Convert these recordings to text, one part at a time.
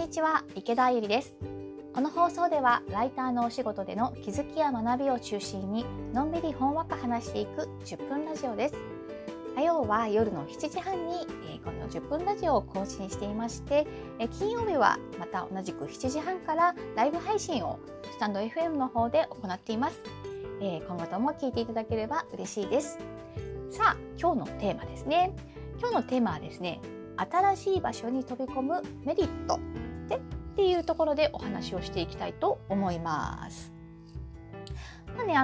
にちは、池田ゆりです。この放送ではライターのお仕事での気づきや学びを中心にのんびりほんわか話していく10分ラジオです。火曜は夜の7時半にこの10分ラジオを更新していまして、金曜日はまた同じく7時半からライブ配信をスタンド FM の方で行っています。今後とも聞いていただければ嬉しいです。さあ、今日のテーマですね。今日のテーマはですね、新しい場所に飛び込むメリットっていうところでお話をしていきたいと思います。まあね、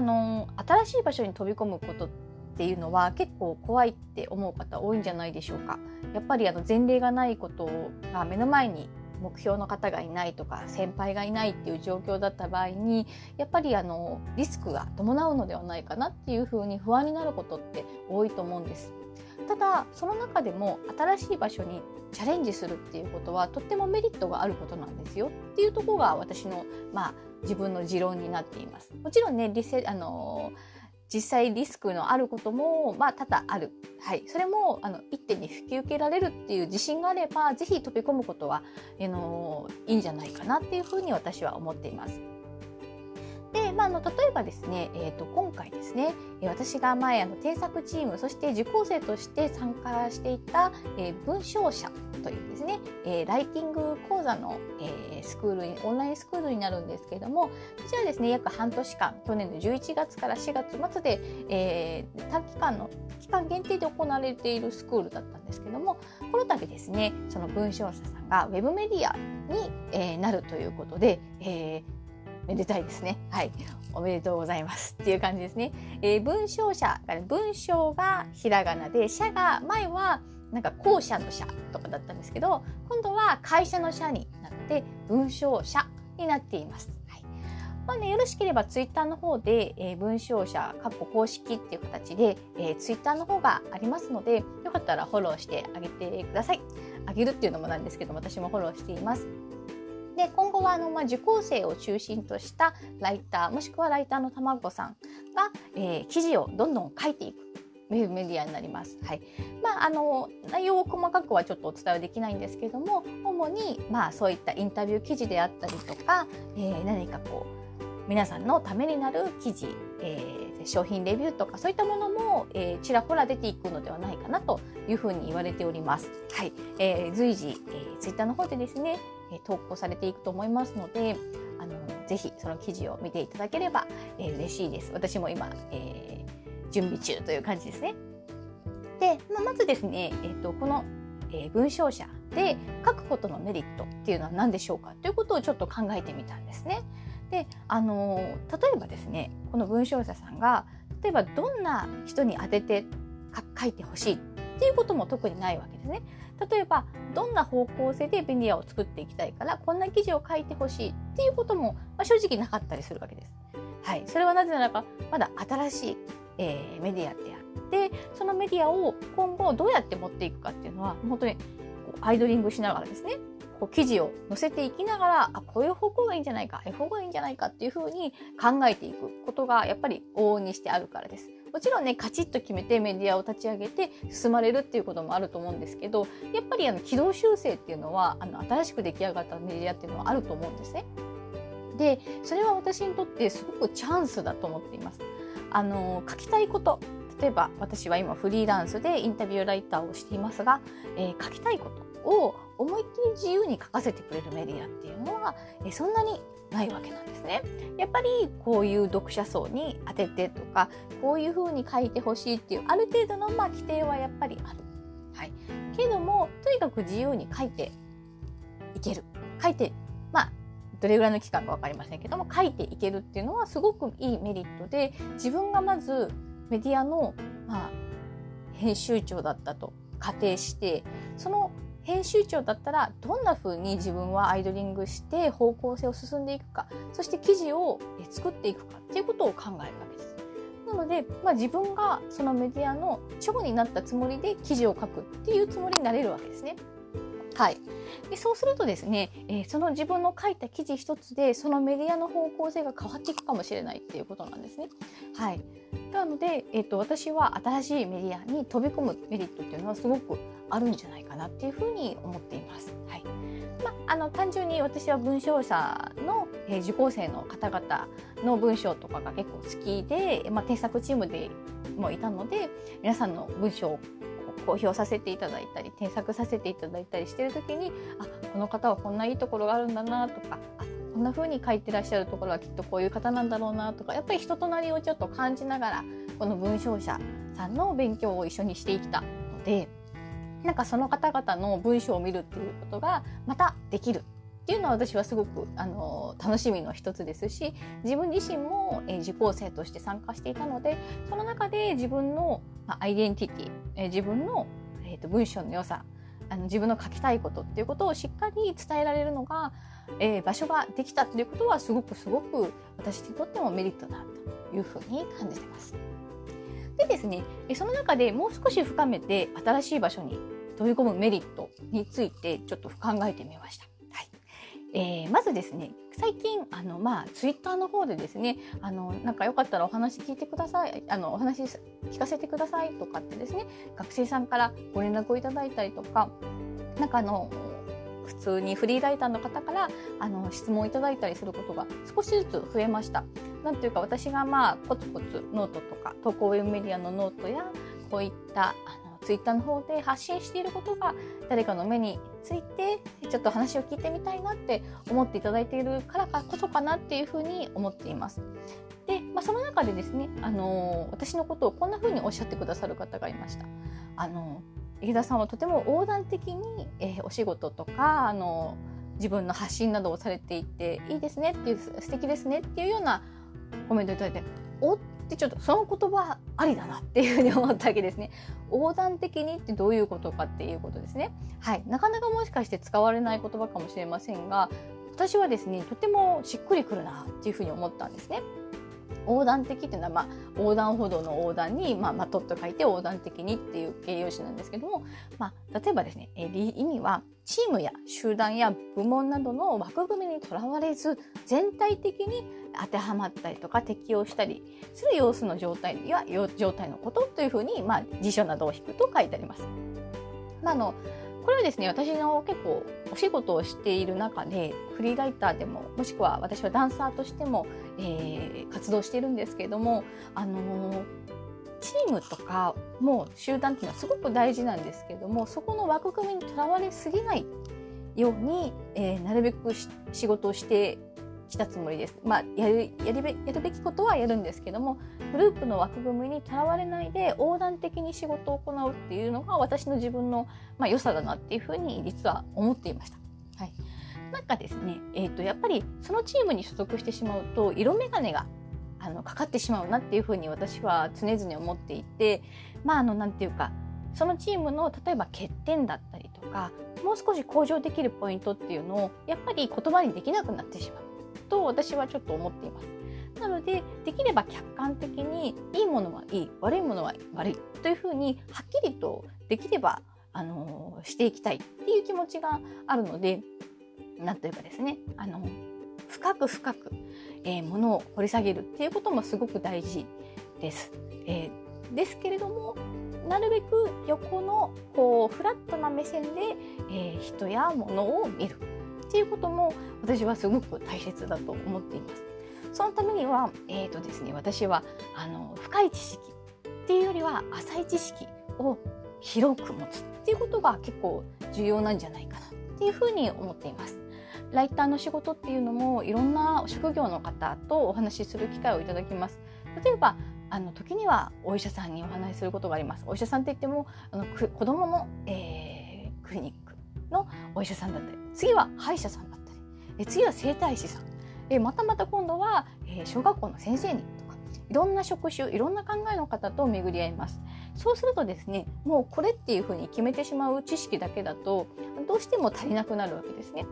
新しい場所に飛び込むことっていうのは結構怖いって思う方多いんじゃないでしょうか。やっぱり前例がないことが目の前に目標の方がいないとか先輩がいないっていう状況だった場合に、やっぱりリスクが伴うのではないかなっていうふうに不安になることって多いと思うんです。ただその中でも新しい場所にチャレンジするっていうことはとってもメリットがあることなんですよっていうところが私の、自分の持論になっています。もちろんね、実際リスクのあることも、多々ある、それも一手に引き受けられるっていう自信があれば、ぜひ飛び込むことは、いいんじゃないかなっていうふうに私は思っています。で、例えばですね、今回ですね、私が前添削チーム、そして受講生として参加していた、文章社というですね、ライティング講座の、オンラインスクールになるんですけれども、こちらですね、約半年間、去年の11月から4月末で、短期間限定で行われているスクールだったんですけれども、この度ですね、その文章社さんがウェブメディアに、なるということで、めでたいですね。おめでとうございますっていう感じですね。文章社、文章がひらがなで、社が前は校舎の社とかだったんですけど、今度は会社の社になって文章社になっています。よろしければツイッターの方で、文章社（公式）っていう形で、ツイッターの方がありますので、よかったらフォローしてあげてください。あげるっていうのもなんですけど、私もフォローしています。で、今後は受講生を中心としたライター、もしくはライターの卵さんが、記事をどんどん書いていくウェブメディアになります。内容を細かくはちょっとお伝えはできないんですけれども、主にそういったインタビュー記事であったりとか、何か皆さんのためになる記事、商品レビューとかそういったものも、ちらほら出ていくのではないかなというふうに言われております。随時、ツイッターの方でですね、投稿されていくと思いますので、ぜひその記事を見ていただければ、嬉しいです。私も今、準備中という感じですね。で、まずですね、この、文章社で書くことのメリットっていうのは何でしょうかということをちょっと考えてみたんですね。で、例えばですね、この文章社さんが例えばどんな人に当てて書いてほしいっていうことも特にないわけですね。例えばどんな方向性でメディアを作っていきたいからこんな記事を書いてほしいっていうことも、正直なかったりするわけです。それはなぜならば、まだ新しい、メディアであって、そのメディアを今後どうやって持っていくかっていうのは本当にアイドリングしながらですね、記事を載せていきながら、こういう方向がいいんじゃないか、方向がいいんじゃないかっていうふうに考えていくことがやっぱり往々にしてあるからです。もちろんね、カチッと決めてメディアを立ち上げて進まれるっていうこともあると思うんですけど、やっぱり軌道修正っていうのは新しく出来上がったメディアっていうのはあると思うんですね。で、それは私にとってすごくチャンスだと思っています。書きたいこと、例えば私は今フリーランスでインタビューライターをしていますが、書きたいことを思いっきり自由に書かせてくれるメディアっていうのは、そんなにないわけなんですね。やっぱりこういう読者層に当ててとか、こういう風に書いてほしいっていうある程度の規定はやっぱりある、けどもとにかく自由に書いていける、書いてどれぐらいの期間か分かりませんけども書いていけるっていうのはすごくいいメリットで、自分がまずメディアの、編集長だったと仮定して、その編集長だったらどんな風に自分はアイドリングして方向性を進んでいくか、そして記事を作っていくかっていうことを考えるわけです。なので、自分がそのメディアの長になったつもりで記事を書くっていうつもりになれるわけですね。はい、でそうするとですね、その自分の書いた記事一つでそのメディアの方向性が変わっていくかもしれないっていうことなんですね。はい、なので、私は新しいメディアに飛び込むメリットっていうのはすごくあるんじゃないかなっていうふうに思っています。はい、単純に私は文章者の、受講生の方々の文章とかが結構好きで、添削チームでもいたので皆さんの文章を公表させていただいたり添削させていただいたりしているときに、この方はこんないいところがあるんだなとか、こんな風に書いてらっしゃるところはきっとこういう方なんだろうなとか、やっぱり人となりをちょっと感じながらこの文章者さんの勉強を一緒にしてきたので、なんかその方々の文章を見るっていうことがまたできるっていうのは私はすごく楽しみの一つですし、自分自身も受講生として参加していたので、その中で自分のアイデンティティ、自分の文章の良さ、自分の書きたいことっていうことをしっかり伝えられるのが、場所ができたっていうことはすごく私にとってもメリットだというふうに感じてます。でですね、その中でもう少し深めて新しい場所に飛び込むメリットについてちょっと考えてみました。はい、まずですね、最近ツイッターの方でですね、なんかよかったらお話聞いてください、お話聞かせてくださいとかってですね、学生さんからご連絡をいただいたりとか、なんか普通にフリーライターの方から質問をいただいたりすることが少しずつ増えました。なんていうか、私がコツコツノートとか投稿ウェブメディアのノートやこういったツイッターの方で発信していることが誰かの目についてちょっと話を聞いてみたいなって思っていただいているからこそかなっていうふうに思っています。で、その中でですね、私のことをこんなふうにおっしゃってくださる方がいました。池田さんはとても横断的に、お仕事とか自分の発信などをされていていいですねっていう、素敵ですねっていうようなコメントをいただいて、おってちょっとその言葉ありだなっていうふうに思ったわけですね。横断的にってどういうことかっていうことですね。はい、なかなかもしかして使われない言葉かもしれませんが、私はですねとてもしっくりくるなっていうふうに思ったんですね。横断的っていうのは、横断歩道の横断にまとっと書いて横断的にっていう形容詞なんですけども、例えばですね、意味はチームや集団や部門などの枠組みにとらわれず全体的に当てはまったりとか適用したりする様子の状態のことというふうに、辞書などを引くと書いてあります。これはですね、私の結構お仕事をしている中でフリーライターでも、もしくは私はダンサーとしても、活動しているんですけれども、チームとかも集団っていうのはすごく大事なんですけれども、そこの枠組みにとらわれすぎないように、なるべく仕事をしてきたつもりです。やるべきことはやるんですけども、グループの枠組みにとらわれないで横断的に仕事を行うっていうのが私の自分の、良さだなっていうふうに実は思っていました。はい、なんかですね、やっぱりそのチームに所属してしまうと色眼鏡がかかってしまうなっていうふうに私は常々思っていて、なんていうか、そのチームの例えば欠点だったりとか、もう少し向上できるポイントっていうのをやっぱり言葉にできなくなってしまうと私はちょっと思っています。なので、できれば客観的にいいものはいい、悪いものは悪いというふうにはっきりとできれば、していきたいっていう気持ちがあるので、なんというかですね、深く、ものを掘り下げるっていうこともすごく大事です。ですけれども、なるべく横のフラットな目線で、人やものを見るっていうことも私はすごく大切だと思っています。そのためには、ですね、私は深い知識っていうよりは浅い知識を広く持つっていうことが結構重要なんじゃないかなっていうふうに思っています。ライターの仕事っていうのもいろんな職業の方とお話しする機会をいただきます。例えば時にはお医者さんにお話しすることがあります。お医者さんって言っても子どもの、クリニックのお医者さんだったり、次は歯医者さんだったり、次は整体師さん、また今度は、小学校の先生にとか、いろんな職種、いろんな考えの方と巡り合います。そうするとですね、もうこれっていうふうに決めてしまう知識だけだとどうしても足りなくなるわけですね。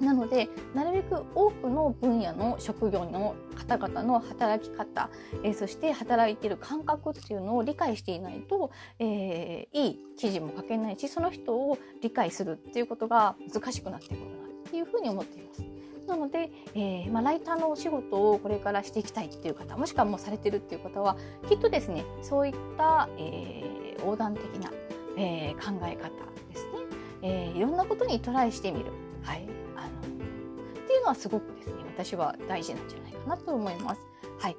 なのでなるべく多くの分野の職業の方々の働き方、そして働いている感覚っていうのを理解していないと、いい記事も書けないし、その人を理解するっていうことが難しくなってくるなっていうふうに思っています。なので、ライターのお仕事をこれからしていきたいっていう方、もしくはもうされてるっていう方はきっとですね、そういった、横断的な、考え方ですね、いろんなことにトライしてみる、はい、っていうのはすごくですね、私は大事なんじゃないかなと思います。はい、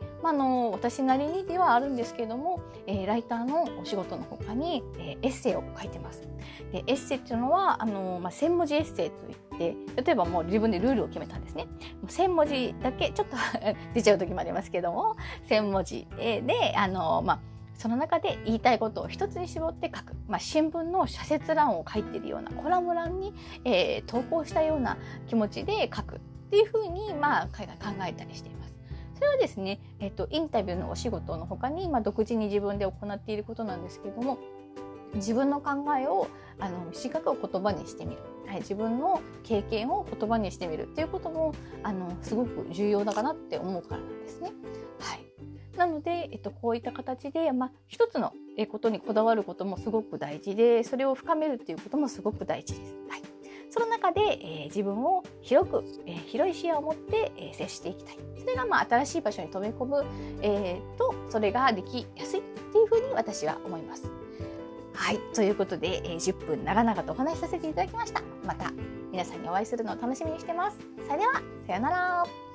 私なりにではあるんですけれども、ライターのお仕事の他に、エッセイを書いてます。で、エッセイというのは1000文字エッセイといって、例えばもう自分でルールを決めたんですね。1000文字だけちょっと出ちゃう時もありますけども、1000文字でその中で言いたいことを一つに絞って書く、新聞の社説欄を書いているようなコラム欄に、投稿したような気持ちで書くっていうふうに、考えたりしています。それはですね、インタビューのお仕事の他に、独自に自分で行っていることなんですけれども、自分の考えを短く言葉にしてみる、はい、自分の経験を言葉にしてみるっていうこともすごく重要だかなって思うからなんですね。はい。なので、こういった形で、一つのことにこだわることもすごく大事で、それを深めるっていうこともすごく大事です。はい、その中で、自分を広く、広い視野を持って、接していきたい。それが、新しい場所に飛び込む、とそれができやすいっていうふうに私は思います。はい、ということで、10分長々とお話しさせていただきました。また皆さんにお会いするのを楽しみにしてます。それでは、さようなら。